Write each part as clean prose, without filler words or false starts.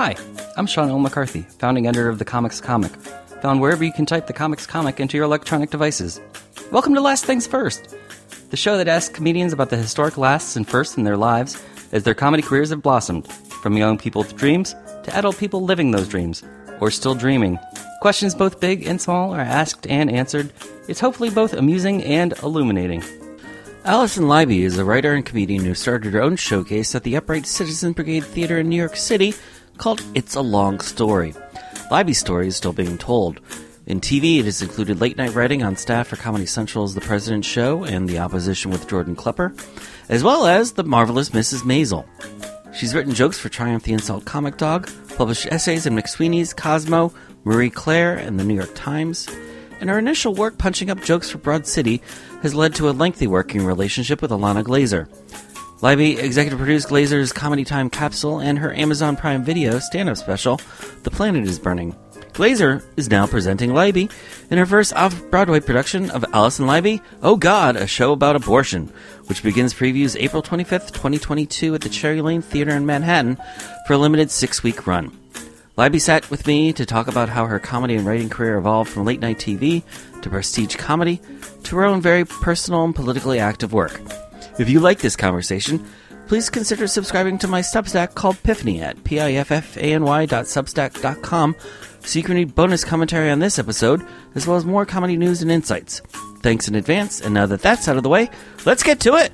Hi, I'm Sean O. McCarthy, founding editor of The Comics Comic, found wherever you can type The Comics Comic into your electronic devices. Welcome to Last Things First, the show that asks comedians about the historic lasts and firsts in their lives as their comedy careers have blossomed, from young people's dreams to adult people living those dreams, or still dreaming. Questions both big and small are asked and answered. It's hopefully both amusing and illuminating. Alison Leiby is a writer and comedian who started her own showcase at the Upright Citizens Brigade Theater in New York City called It's a Long Story. Leiby's story is still being told. In TV, it has included late-night writing on staff for Comedy Central's The President's Show and The Opposition with Jordan Klepper, as well as The Marvelous Mrs. Maisel. She's written jokes for Triumph the Insult Comic Dog, published essays in McSweeney's, Cosmo, Marie Claire, and The New York Times, and her initial work punching up jokes for Broad City has led to a lengthy working relationship with Ilana Glazer. Leiby executive produced Glazer's Comedy Time Capsule and her Amazon Prime Video stand-up special, The Planet is Burning. Glazer is now presenting Leiby in her first off-Broadway production of Alison Leiby, Oh God, A Show About Abortion, which begins previews April 25th, 2022 at the Cherry Lane Theater in Manhattan for a limited 6-week run. Leiby sat with me to talk about how her comedy and writing career evolved from late-night TV to prestige comedy to her own very personal and politically active work. If you like this conversation, please consider subscribing to my Substack called Piffany at piffany.substack.com so you can read bonus commentary on this episode as well as more comedy news and insights. Thanks in advance, and now that that's out of the way, let's get to it!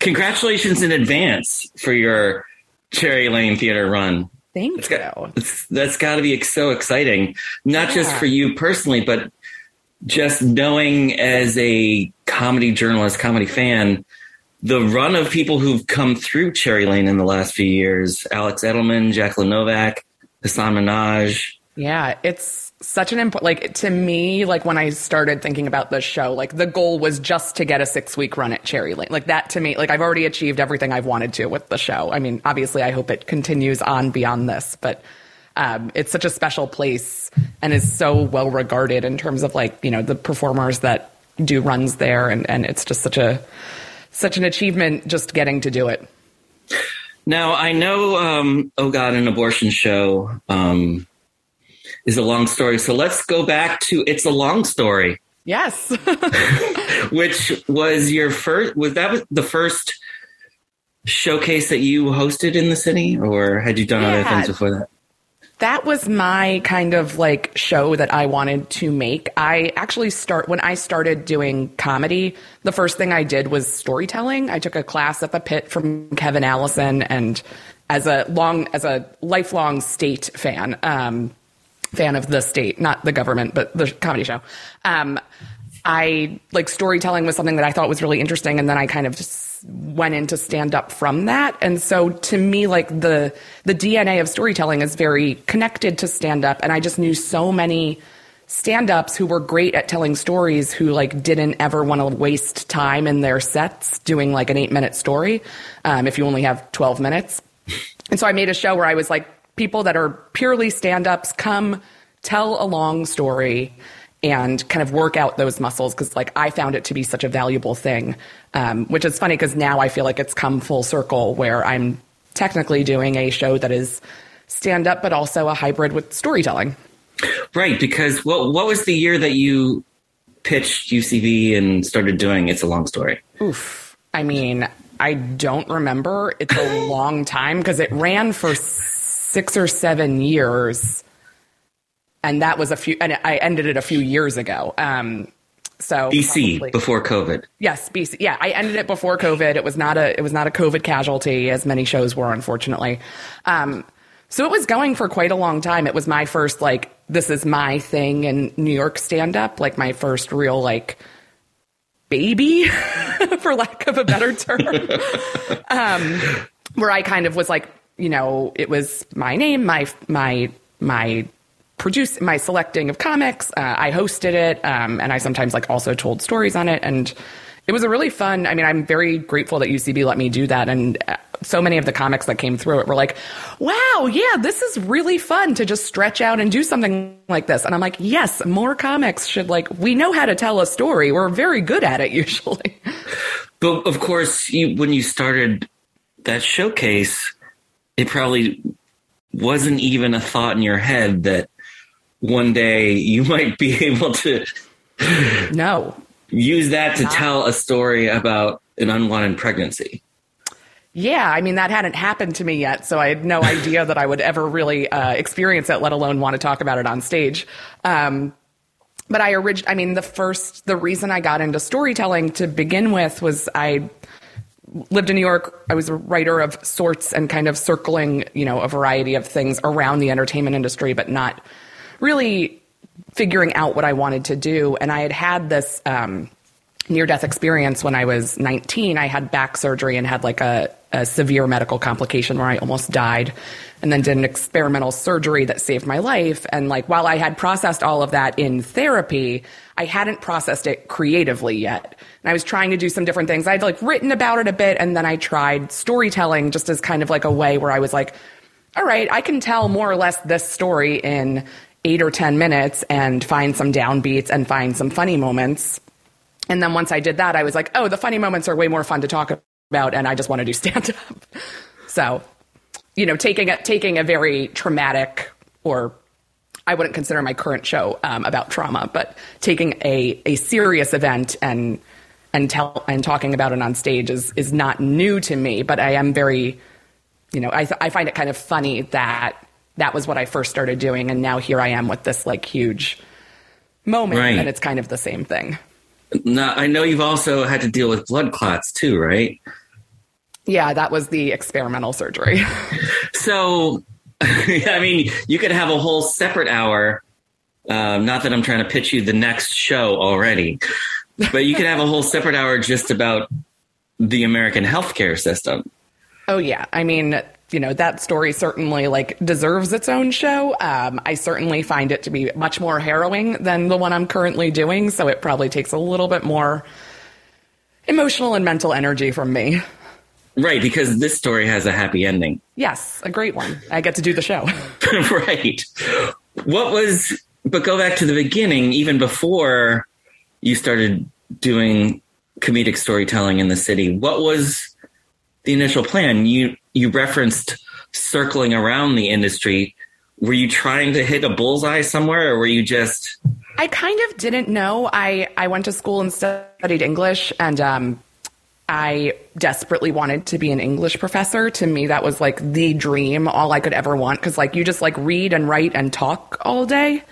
Congratulations in advance for your Cherry Lane Theater run. Thank you. That's got to be so exciting, not just for you personally, but just knowing as a comedy journalist, comedy fan, the run of people who've come through Cherry Lane in the last few years. Alex Edelman, Jacqueline Novak, Hasan Minaj. Yeah, it's such an important, like, to me, like, when I started thinking about this show, like, the goal was just to get a 6-week run at Cherry Lane. Like, that to me, like, I've already achieved everything I've wanted to with the show. I mean, obviously, I hope it continues on beyond this, but it's such a special place and is so well regarded in terms of, like, you know, the performers that do runs there. And it's just such an achievement just getting to do it. Now, I know, Oh God, an abortion show, is a long story. So let's go back to It's a Long Story. Yes. Which was your first, was that the first showcase that you hosted in the city, or had you done other things before that? That was my kind of like show that I wanted to make. I actually when I started doing comedy, the first thing I did was storytelling. I took a class at the Pit from Kevin Allison, and as a lifelong State fan of The State, not the government, but the comedy show. I like storytelling was something that I thought was really interesting. And then I kind of just went into stand up from that. And so to me, like the DNA of storytelling is very connected to stand up. And I just knew so many stand ups who were great at telling stories who like didn't ever want to waste time in their sets doing like an 8-minute story. If you only have 12 minutes. And so I made a show where I was like, people that are purely stand-ups come tell a long story and kind of work out those muscles, because like I found it to be such a valuable thing, which is funny because now I feel like it's come full circle where I'm technically doing a show that is stand-up but also a hybrid with storytelling. Right, because what was the year that you pitched UCB and started doing It's a Long Story? Oof. I mean, I don't remember. It's a long time because it ran for 6 or 7 years, and that was and I ended it a few years ago. So BC probably, before COVID. Yes, BC. Yeah, I ended it before COVID. It was not a COVID casualty, as many shows were, unfortunately. So it was going for quite a long time. It was my first like this is my thing in New York stand up, like my first real like baby, for lack of a better term, where I kind of was like, you know, it was my name, my selecting of comics. I hosted it, and I sometimes like also told stories on it, and It was a really fun. I mean, I'm very grateful that UCB let me do that. And so many of the comics that came through it were like, wow, yeah, this is really fun to just stretch out and do something like this. And I'm like, yes, more comics should, like, we know how to tell a story. We're very good at it usually. But of course, when you started that showcase, it probably wasn't even a thought in your head that one day you might be able to use that to tell a story about an unwanted pregnancy. Yeah, I mean, that hadn't happened to me yet, so I had no idea that I would ever really experience it, let alone want to talk about it on stage. But the reason I got into storytelling to begin with was I lived in New York. I was a writer of sorts and kind of circling, a variety of things around the entertainment industry, but not really figuring out what I wanted to do. And I had this near-death experience when I was 19. I had back surgery and had like a severe medical complication where I almost died, and then did an experimental surgery that saved my life. And like, while I had processed all of that in therapy, I hadn't processed it creatively yet. And I was trying to do some different things. I'd like written about it a bit, and then I tried storytelling just as kind of like a way where I was like, all right, I can tell more or less this story in 8 or 10 minutes and find some downbeats and find some funny moments. And then once I did that, I was like, oh, the funny moments are way more fun to talk about, and I just want to do stand-up. So, taking a very traumatic, or I wouldn't consider my current show about trauma, but taking a serious event and talking about it on stage is not new to me, but I am very, I find it kind of funny that was what I first started doing, and now here I am with this like huge moment, right? And it's kind of the same thing. Now, I know you've also had to deal with blood clots too, right? Yeah, that was the experimental surgery. So, I mean, you could have a whole separate hour. Not that I'm trying to pitch you the next show already, but you could have a whole separate hour just about the American healthcare system. Oh, yeah. I mean, that story certainly like deserves its own show. I certainly find it to be much more harrowing than the one I'm currently doing. So it probably takes a little bit more emotional and mental energy from me. Right. Because this story has a happy ending. Yes. A great one. I get to do the show. Right. But go back to the beginning, even before you started doing comedic storytelling in the city, what was the initial plan? You referenced circling around the industry. Were you trying to hit a bullseye somewhere, or were you just... I kind of didn't know. I went to school and studied English, and I desperately wanted to be an English professor. To me, that was like the dream, all I could ever want, because like you just like read and write and talk all day.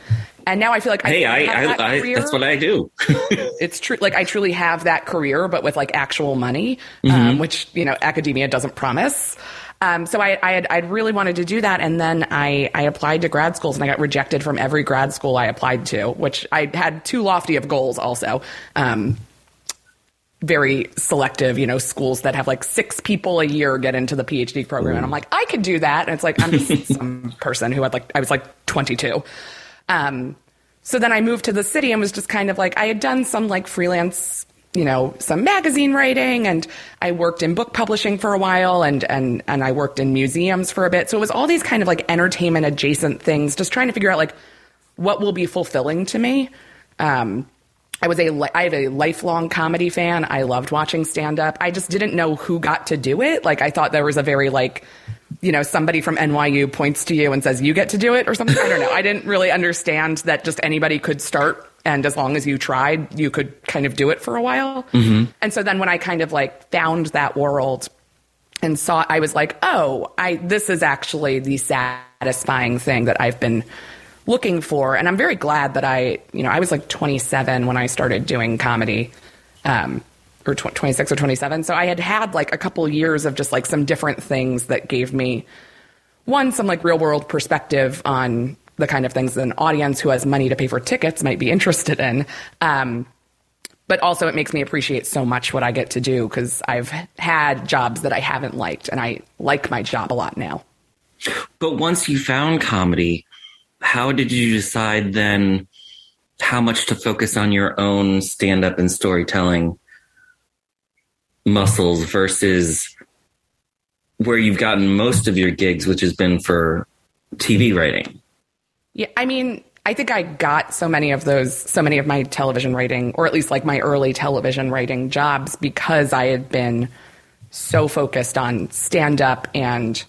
And now I feel like that's what I do. It's true. Like I truly have that career, but with like actual money, which, academia doesn't promise. So I'd really wanted to do that. And then I applied to grad schools, and I got rejected from every grad school I applied to, which I had too lofty of goals also. Very selective, schools that have like 6 people a year get into the PhD program. Ooh. And I'm like, I could do that. And it's like, I'm just some person who had like, I was like 22. So then I moved to the city and was just kind of like, I had done some like freelance, some magazine writing, and I worked in book publishing for a while, and I worked in museums for a bit. So it was all these kind of like entertainment adjacent things, just trying to figure out like what will be fulfilling to me. I have a lifelong comedy fan. I loved watching stand up. I just didn't know who got to do it. Like I thought there was a very like, somebody from NYU points to you and says, you get to do it or something. I don't know. I didn't really understand that just anybody could start. And as long as you tried, you could kind of do it for a while. Mm-hmm. And so then when I kind of like found that world and saw, I was like, oh, this is actually the satisfying thing that I've been looking for. And I'm very glad that I was like 27 when I started doing comedy, or 26 or 27. So I had like a couple years of just like some different things that gave me some like real world perspective on the kind of things that an audience who has money to pay for tickets might be interested in. But also it makes me appreciate so much what I get to do, because I've had jobs that I haven't liked, and I like my job a lot now. But once you found comedy, how did you decide then how much to focus on your own stand up and storytelling muscles versus where you've gotten most of your gigs, which has been for TV writing? Yeah, I mean, I think I got so many of my television writing, or at least like my early television writing jobs, because I had been so focused on stand-up and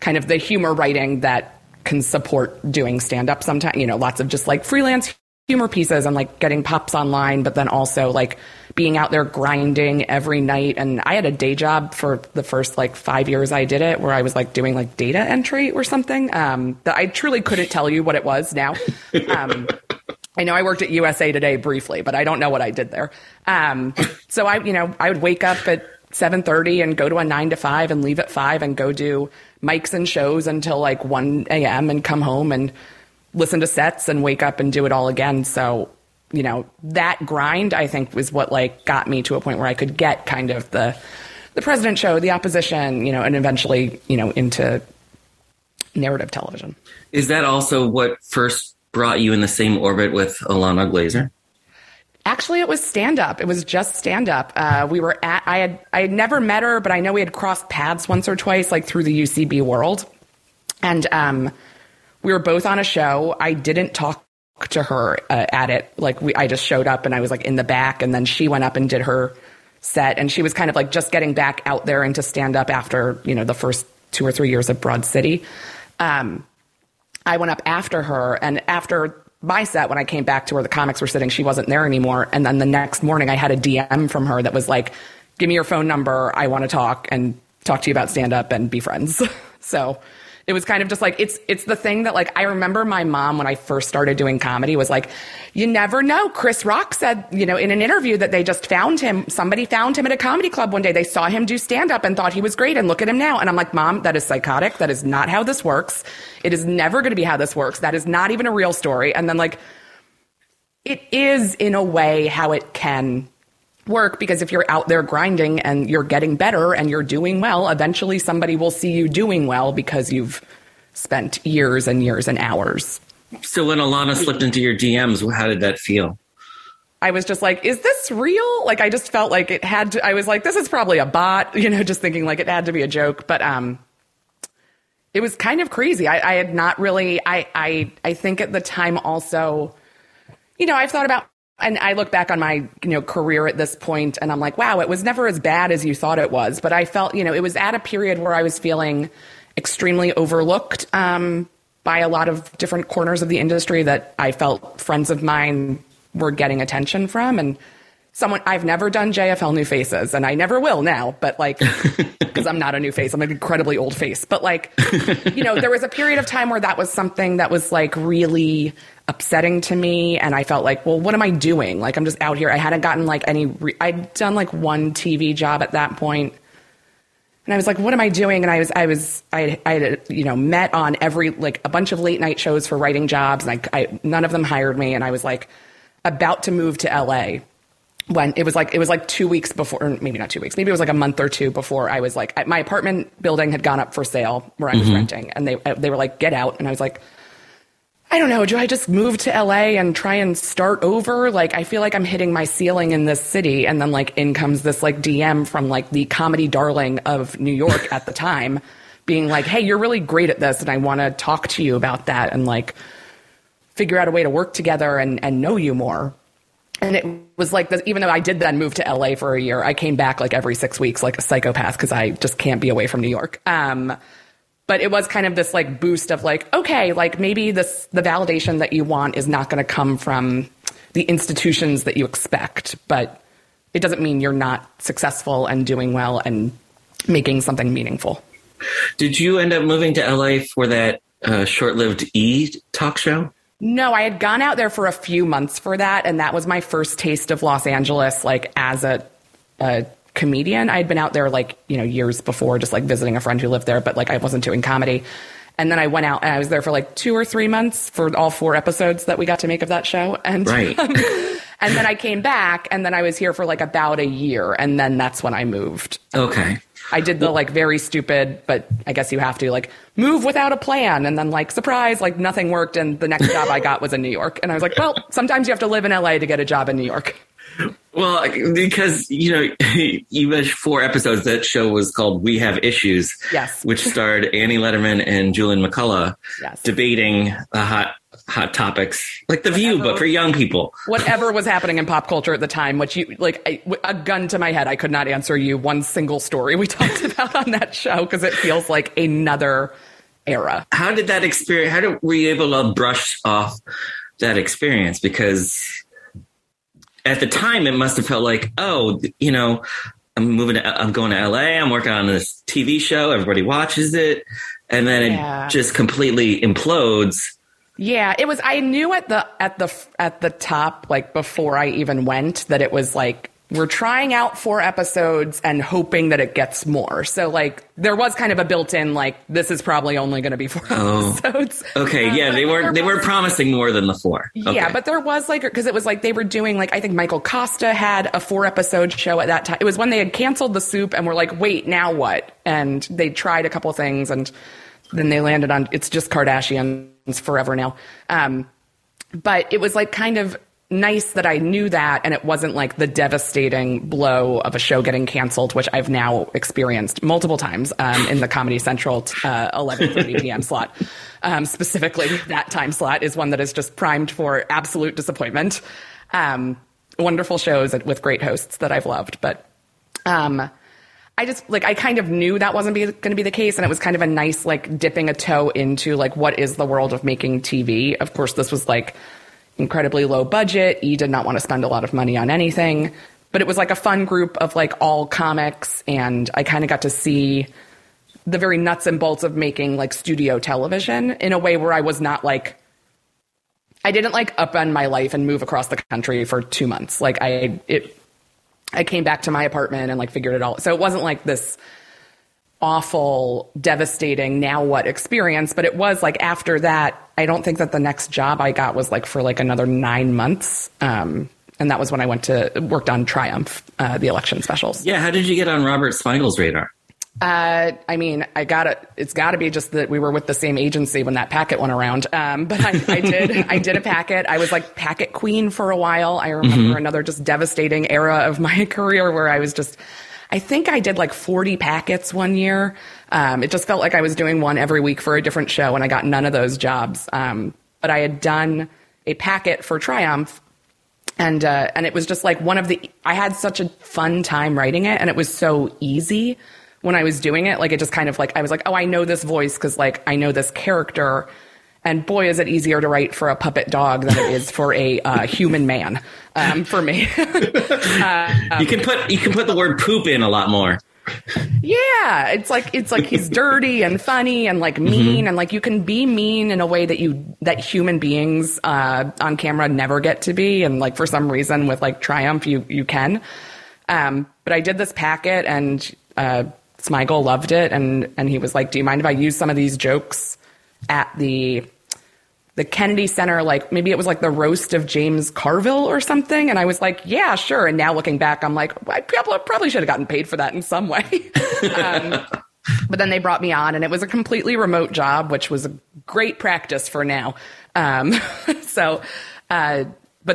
kind of the humor writing that can support doing stand-up sometimes. You know, lots of just like freelance humor pieces and like getting pops online, but then also like being out there grinding every night. And I had a day job for the first like 5 years I did it, where I was like doing like data entry or something, that I truly couldn't tell you what it was now. I know I worked at USA Today briefly, but I don't know what I did there. So I would wake up at 7:30 and go to a 9 to 5 and leave at 5 and go do mics and shows until like 1 a.m. and come home and listen to sets and wake up and do it all again. So, you know, that grind, I think, was what like got me to a point where I could get kind of the President's Show, The Opposition, you know, and eventually, you know, into narrative television. Is that also what first brought you in the same orbit with Ilana Glazer? Actually, it was stand-up. It was just stand-up. I had never met her, but I know we had crossed paths once or twice, like through the UCB world. And we were both on a show. I didn't talk to her at it. Like, I just showed up and I was like in the back, and then she went up and did her set. And she was kind of like just getting back out there into stand-up after, you know, the first 2 or 3 years of Broad City. I went up after her, and after my set, when I came back to where the comics were sitting, she wasn't there anymore. And then the next morning I had a DM from her that was like, give me your phone number. I want to talk to you about stand up and be friends. So it was kind of just like, it's the thing that like, I remember my mom when I first started doing comedy was like, you never know. Chris Rock said, you know, in an interview that they just found him. Somebody found him at a comedy club one day. They saw him do stand up and thought he was great. And look at him now. And I'm like, Mom, that is psychotic. That is not how this works. It is never going to be how this works. That is not even a real story. And then like, it is in a way how it can work, because if you're out there grinding and you're getting better and you're doing well, eventually somebody will see you doing well because you've spent years and years and hours. So when Ilana slipped into your DMs, how did that feel? I was just like, is this real? Like, I just felt like it had to, I was like, this is probably a bot, you know, just thinking like it had to be a joke. But it was kind of crazy. I had not really, I think at the time also, you know, I've thought about, and I look back on my, you know, career at this point and I'm like, wow, it was never as bad as you thought it was. But I felt, you know, it was at a period where I was feeling extremely overlooked by a lot of different corners of the industry that I felt friends of mine were getting attention from. And someone, I've never done JFL New Faces, and I never will now, but like, because I'm not a new face, I'm an incredibly old face. But like, you know, there was a period of time where that was something that was like really upsetting to me. And I felt like, well, what am I doing? Like, I'm just out here. I hadn't gotten like any, I'd done like one TV job at that point. And I was like, what am I doing? And I you know, met on every, like a bunch of late night shows for writing jobs. And none of them hired me. And I was like about to move to LA when it was like 2 weeks before, or maybe not 2 weeks, maybe it was like a month or two before I was like, my apartment building had gone up for sale where I was renting. And they were like, get out. And I was like, I don't know. Do I just move to LA and try and start over? Like, I feel like I'm hitting my ceiling in this city. And then like in comes this like DM from like the comedy darling of New York at the time being like, hey, you're really great at this. And I want to talk to you about that and like figure out a way to work together and know you more. And it was like this, even though I did then move to LA for a year, I came back like every 6 weeks, like a psychopath, because I just can't be away from New York. But it was kind of this like boost of like, okay, like maybe this, the validation that you want is not going to come from the institutions that you expect, but it doesn't mean you're not successful and doing well and making something meaningful. Did you end up moving to LA for that short-lived E! talk show? No, I had gone out there for a few months for that. And that was my first taste of Los Angeles, like as a comedian. I had been out there like, you know, years before, just like visiting a friend who lived there, but like I wasn't doing comedy. And then I went out and I was there for like 2 or 3 months for all 4 episodes that we got to make of that show. And, right. And then I came back, and then I was here for like about a year. And then that's when I moved. Okay. I did the like very stupid, but I guess you have to like move without a plan. And then like, surprise, like nothing worked. And the next job I got was in New York. And I was like, well, sometimes you have to live in LA to get a job in New York. Well, because, you know, you had 4 episodes. That show was called We Have Issues, yes, which starred Annie Letterman and Julian McCullough, yes, debating the hot topics, like The View, but for young people. Whatever was happening in pop culture at the time, which you, like, a gun to my head, I could not answer you one single story we talked about on that show, because it feels like another era. How did that experience, were you able to brush off that experience? Because at the time, it must have felt like, oh, you know, I'm going to LA, I'm working on this TV show, everybody watches it, and then it just completely implodes. Yeah, it was. I knew at the top, like before I even went, that it was like, we're trying out 4 episodes and hoping that it gets more. So, like, there was kind of a built-in, like, this is probably only going to be 4 episodes. Okay, yeah, they were promising more than the 4. Okay. Yeah, but there was, like, because it was, like, they were doing, like, I think Michael Costa had a 4-episode show at that time. It was when they had canceled The Soup and were like, wait, now what? And they tried a couple things, and then they landed on It's Just Kardashians Forever now. But it was, like, kind of nice that I knew that, and it wasn't like the devastating blow of a show getting canceled, which I've now experienced multiple times in the Comedy Central 11:30 p.m. slot. Specifically, that time slot is one that is just primed for absolute disappointment. Wonderful shows with great hosts that I've loved, but I just, like, I kind of knew that wasn't going to be the case, and it was kind of a nice, like, dipping a toe into, like, what is the world of making TV. Of course, this was, like, incredibly low budget. E did not want to spend a lot of money on anything, but it was like a fun group of like all comics, and I kind of got to see the very nuts and bolts of making like studio television in a way where I was not like, I didn't like upend my life and move across the country for 2 months. Like I came back to my apartment and like figured it all. So it wasn't like this awful, devastating, now what experience, but it was like after that, I don't think that the next job I got was like for like another 9 months. And that was when I worked on Triumph, the election specials. Yeah. How did you get on Robert Spiegel's radar? I mean, it's gotta be just that we were with the same agency when that packet went around. But I did a packet. I was like packet queen for a while. I remember another just devastating era of my career where I was just, I think I did like 40 packets one year. It just felt like I was doing one every week for a different show, and I got none of those jobs. But I had done a packet for Triumph, and it was just like I had such a fun time writing it, and it was so easy when I was doing it. Like it just kind of like, I was like, oh, I know this voice because like I know this character, and boy, is it easier to write for a puppet dog than it is for a human man. For me, you can put the word poop in a lot more. Yeah, it's like he's dirty and funny and like mean, and like you can be mean in a way that human beings on camera never get to be, and like for some reason with like Triumph you can. But I did this packet, and Smigel loved it, and he was like, "Do you mind if I use some of these jokes at the Kennedy Center?" Like maybe it was like the roast of James Carville or something. And I was like, yeah, sure. And now looking back, I'm like, I probably should have gotten paid for that in some way. But then they brought me on, and it was a completely remote job, which was a great practice for now. But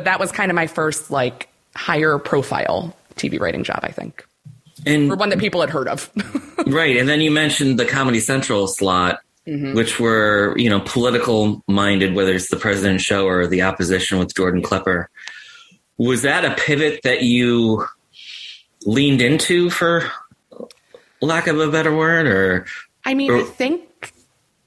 that was kind of my first like higher profile TV writing job, I think. Or one that people had heard of. Right. And then you mentioned the Comedy Central slot. Mm-hmm. Which were, you know, political minded, whether it's The President's Show or The Opposition with Jordan Klepper. Was that a pivot that you leaned into, for lack of a better word? I think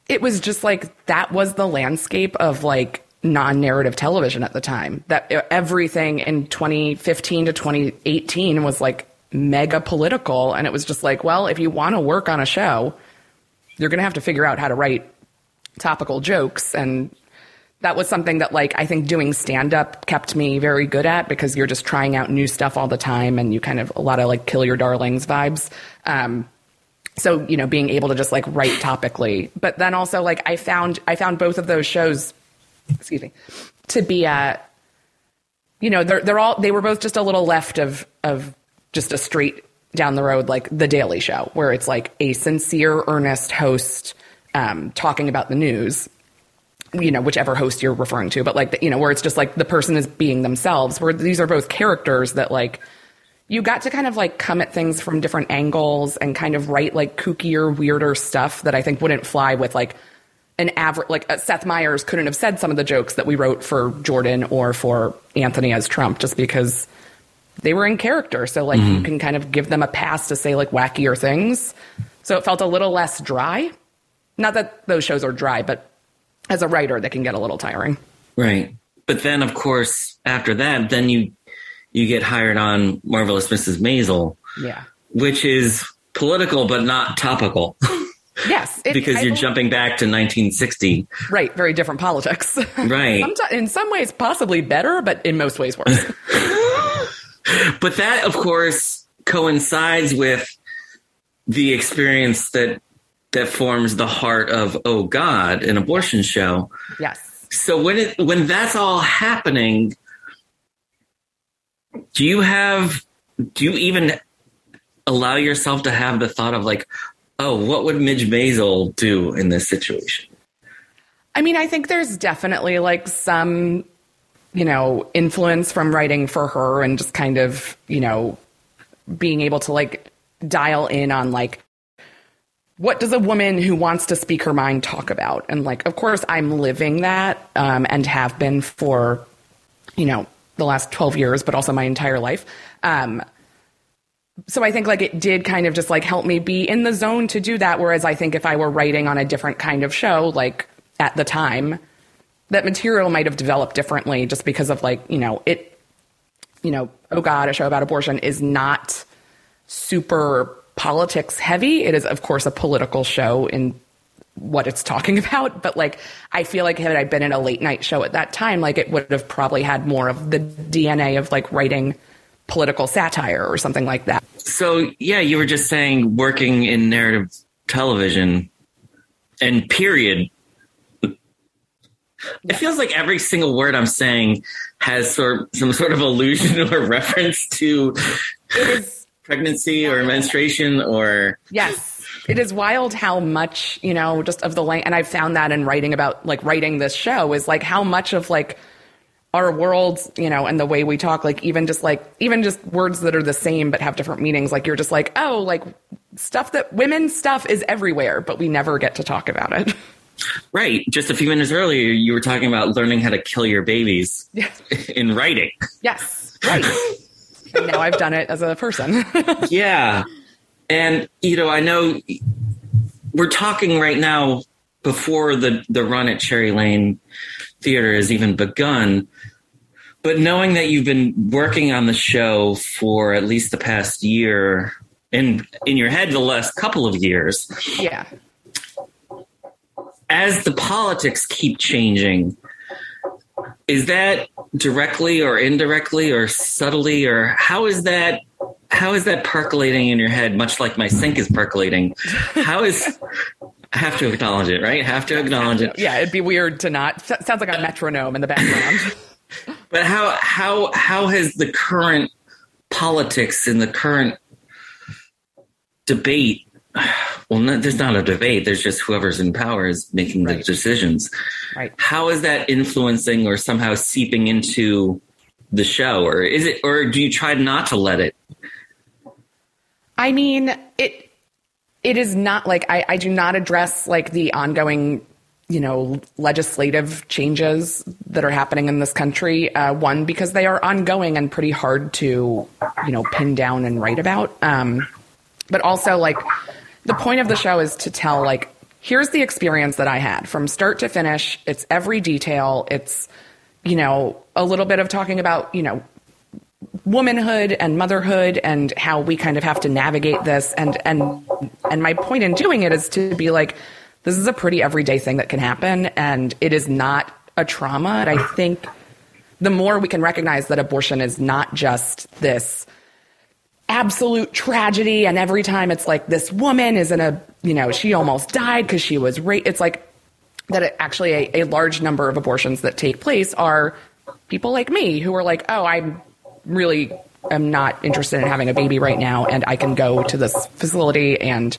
it was just like that was the landscape of like non-narrative television at the time. That everything in 2015 to 2018 was like mega political. And it was just like, well, if you want to work on a show, you're going to have to figure out how to write topical jokes. And that was something that, like, I think doing stand-up kept me very good at, because you're just trying out new stuff all the time, and you kind of a lot of, like, kill your darlings vibes. So, you know, being able to just, like, write topically. But then also, like, I found both of those shows, excuse me, to be, you know, they were both just a little left of just a straight down the road, like The Daily Show, where it's like a sincere, earnest host talking about the news. you know, whichever host you're referring to, but like, the, you know, where it's just like the person is being themselves, where these are both characters that like you got to kind of like come at things from different angles and kind of write like kookier, weirder stuff that I think wouldn't fly with like an average, like Seth Meyers couldn't have said some of the jokes that we wrote for Jordan or for Anthony as Trump, just because they were in character. So like you can kind of give them a pass to say like wackier things. So it felt a little less dry. Not that those shows are dry, but as a writer, that can get a little tiring. Right. But then, of course, after that, then you get hired on Marvelous Mrs. Maisel. Yeah. Which is political, but not topical. Yes. Because you're jumping back to 1960. Right. Very different politics. Right. In some ways, possibly better, but in most ways worse. But that, of course, coincides with the experience that forms the heart of Oh God, an abortion show. Yes. So when that's all happening, do you even allow yourself to have the thought of like, oh, what would Midge Maisel do in this situation? I mean, I think there's definitely like some, you know, influence from writing for her and just kind of, you know, being able to like dial in on like, what does a woman who wants to speak her mind talk about? And like, of course, I'm living that and have been for, you know, the last 12 years, but also my entire life. So I think like it did kind of just like help me be in the zone to do that. Whereas I think if I were writing on a different kind of show, like at the time, that material might have developed differently just because of like, you know, it, you know, Oh God, A Show About Abortion is not super politics heavy. It is, of course, a political show in what it's talking about. But like, I feel like had I been in a late night show at that time, like it would have probably had more of the DNA of like writing political satire or something like that. So, yeah, you were just saying working in narrative television and period. It feels like every single word I'm saying has some sort of allusion or reference to pregnancy or menstruation or... Yes. It is wild how much, you know, just of the language. And I've found that in writing about, like, writing this show is, like, how much of, like, our world, you know, and the way we talk, like, even just words that are the same but have different meanings. Like, you're just like, oh, like, stuff that women's stuff is everywhere, but we never get to talk about it. Right. Just a few minutes earlier, you were talking about learning how to kill your babies in writing. Yes. Right. And now I've done it as a person. Yeah. And, you know, I know we're talking right now before the run at Cherry Lane Theater has even begun. But knowing that you've been working on the show for at least the past year and in your head the last couple of years. Yeah. As the politics keep changing, is that directly or indirectly or subtly, or how is that percolating in your head? Much like my sink is percolating. I have to acknowledge it, right? Have to acknowledge it. Yeah, it'd be weird to not. Sounds like a metronome in the background. But how has the current politics and the current debate? Well, no, there's not a debate. There's just whoever's in power is making the decisions. Right. How is that influencing or somehow seeping into the show? Or is it, or do you try not to let it? I mean, it is not like I do not address like the ongoing, you know, legislative changes that are happening in this country. One, because they are ongoing and pretty hard to, you know, pin down and write about. But also like, the point of the show is to tell, like, here's the experience that I had from start to finish. It's every detail. It's, you know, a little bit of talking about, you know, womanhood and motherhood and how we kind of have to navigate this. And my point in doing it is to be like, this is a pretty everyday thing that can happen. And it is not a trauma. And I think the more we can recognize that abortion is not just this absolute tragedy, and every time it's like this woman is in a, you know, she almost died because she was raped. It's like that actually a large number of abortions that take place are people like me who are like, oh, I'm really am not interested in having a baby right now, and I can go to this facility and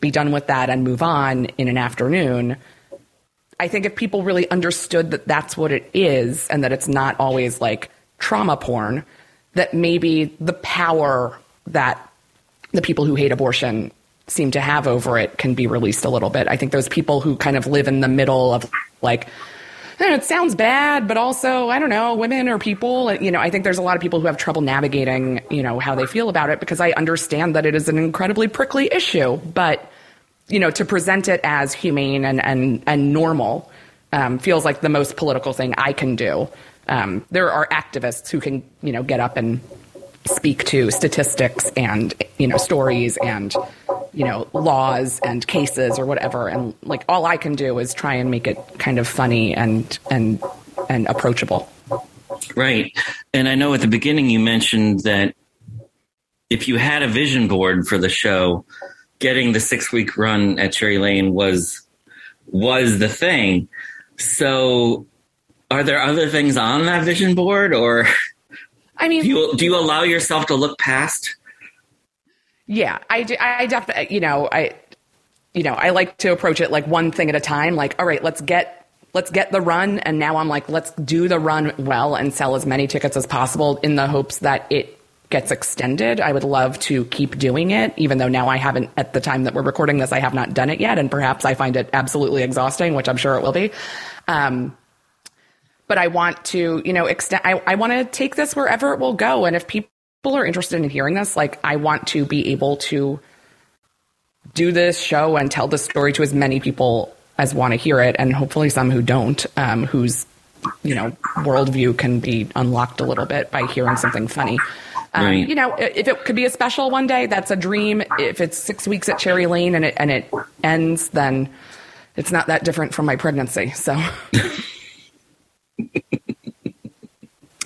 be done with that and move on in an afternoon. I think if people really understood that that's what it is and that it's not always like trauma porn, that maybe the power that the people who hate abortion seem to have over it can be released a little bit. I think those people who kind of live in the middle of like, it sounds bad, but also, I don't know, women or people, you know, I think there's a lot of people who have trouble navigating, you know, how they feel about it, because I understand that it is an incredibly prickly issue, but, you know, to present it as humane and normal feels like the most political thing I can do. There are activists who can, you know, get up and speak to statistics and, you know, stories and, you know, laws and cases or whatever. And like, all I can do is try and make it kind of funny and approachable. Right. And I know at the beginning you mentioned that if you had a vision board for the show, getting the 6-week run at Cherry Lane was the thing. So are there other things on that vision board, or I mean, do you allow yourself to look past? Yeah, I do. I definitely, I like to approach it like one thing at a time. Like, all right, let's get the run. And now I'm like, let's do the run well and sell as many tickets as possible in the hopes that it gets extended. I would love to keep doing it, even though now I haven't, at the time that we're recording this, I have not done it yet. And perhaps I find it absolutely exhausting, which I'm sure it will be. But I want to, you know, extend, I want to take this wherever it will go. And if people are interested in hearing this, like, I want to be able to do this show and tell this story to as many people as want to hear it, and hopefully some who don't, whose, you know, worldview can be unlocked a little bit by hearing something funny. Right. You know, if it could be a special one day, that's a dream. If it's 6 weeks at Cherry Lane and it ends, then it's not that different from my pregnancy. So,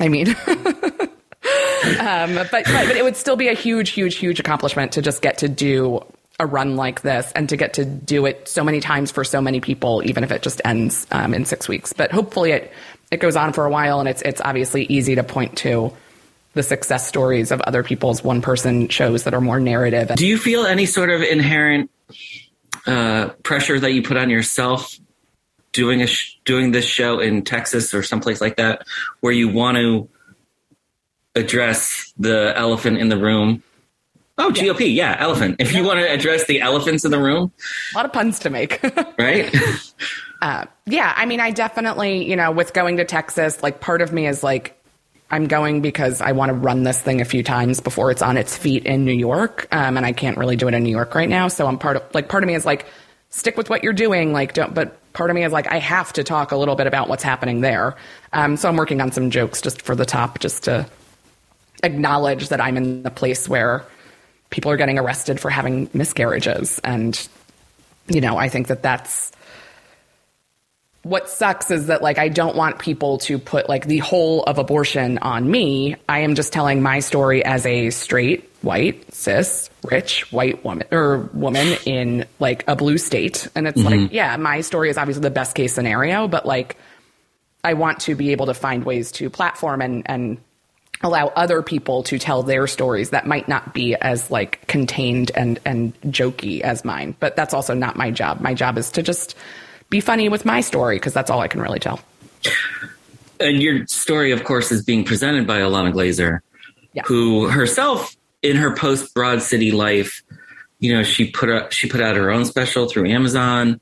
I mean. But it would still be a huge, huge, huge accomplishment to just get to do a run like this and to get to do it so many times for so many people, even if it just ends in 6 weeks. But hopefully it goes on for a while, and it's obviously easy to point to the success stories of other people's one-person shows that are more narrative. Do you feel any sort of inherent pressure that you put on yourself doing doing this show in Texas or someplace like that, where you want to address the elephant in the room? Oh, GOP, yeah, elephant. If you want to address the elephants in the room. A lot of puns to make. Right? Yeah, I mean, I definitely, you know, with going to Texas, like, part of me is like, I'm going because I want to run this thing a few times before it's on its feet in New York. And I can't really do it in New York right now. So I'm part of me is like, stick with what you're doing. Like, don't, but part of me is like, I have to talk a little bit about what's happening there. So I'm working on some jokes just for the top, just to acknowledge that I'm in the place where people are getting arrested for having miscarriages. And, you know, I think that that's what sucks, is that, like, I don't want people to put, like, the whole of abortion on me. I am just telling my story as a straight, white, cis, rich, white woman in, like, a blue state. And it's like, yeah, my story is obviously the best case scenario, but, like, I want to be able to find ways to platform and allow other people to tell their stories that might not be as, like, contained and jokey as mine. But that's also not my job. My job is to just be funny with my story, because that's all I can really tell. And your story, of course, is being presented by Ilana Glazer, who herself, in her post Broad City life, you know, she put out her own special through Amazon.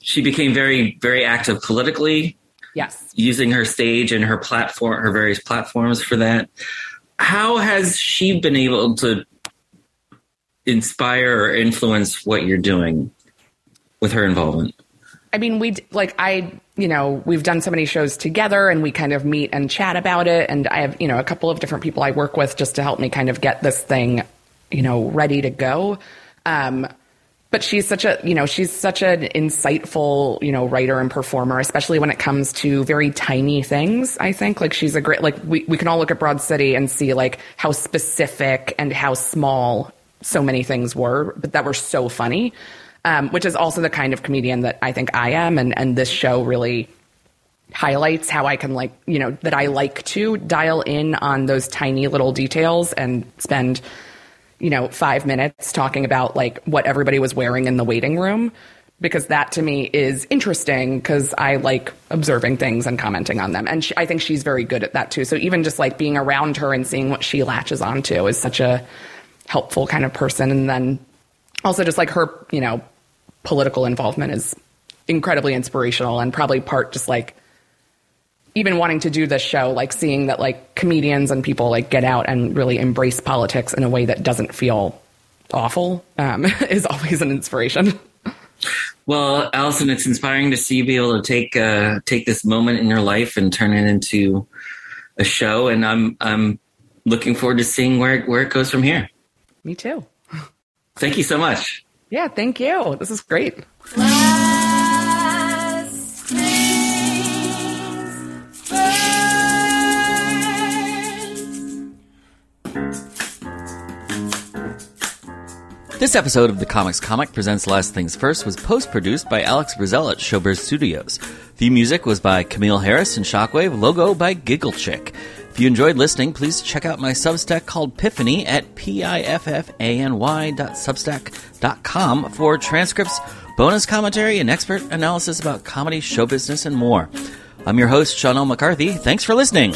She became very, very active politically. Yes, using her stage and her platform, her various platforms for that. How has she been able to inspire or influence what you're doing with her involvement? I mean, we've done so many shows together, and we kind of meet and chat about it. And I have, you know, a couple of different people I work with just to help me kind of get this thing, you know, ready to go. But she's such an insightful, you know, writer and performer, especially when it comes to very tiny things. I think, like, she's a great, like, we can all look at Broad City and see, like, how specific and how small so many things were, but that were so funny. Which is also the kind of comedian that I think I am. And this show really highlights how I can, like, you know, that I like to dial in on those tiny little details and spend, you know, 5 minutes talking about, like, what everybody was wearing in the waiting room. because that to me is interesting because I like observing things and commenting on them. And I think she's very good at that too. So even just like being around her and seeing what she latches onto is such a helpful kind of person. And then also just like her, you know, political involvement is incredibly inspirational, and probably part just like even wanting to do this show, like seeing that like comedians and people like get out and really embrace politics in a way that doesn't feel awful is always an inspiration. Well, Alison, it's inspiring to see you be able to take this moment in your life and turn it into a show. And I'm looking forward to seeing where it goes from here. Me too. Thank you so much. Yeah, thank you. This is great. Last Things First. This episode of The Comics Comic Presents Last Things First was post-produced by Alex Brazell at Showbiz Studios. Theme music was by Camille Harris and Shockwave, logo by Giggle Chick. If you enjoyed listening, please check out my Substack called Piffany at piffany.substack.com for transcripts, bonus commentary, and expert analysis about comedy, show business, and more. I'm your host, Sean O. McCarthy. Thanks for listening.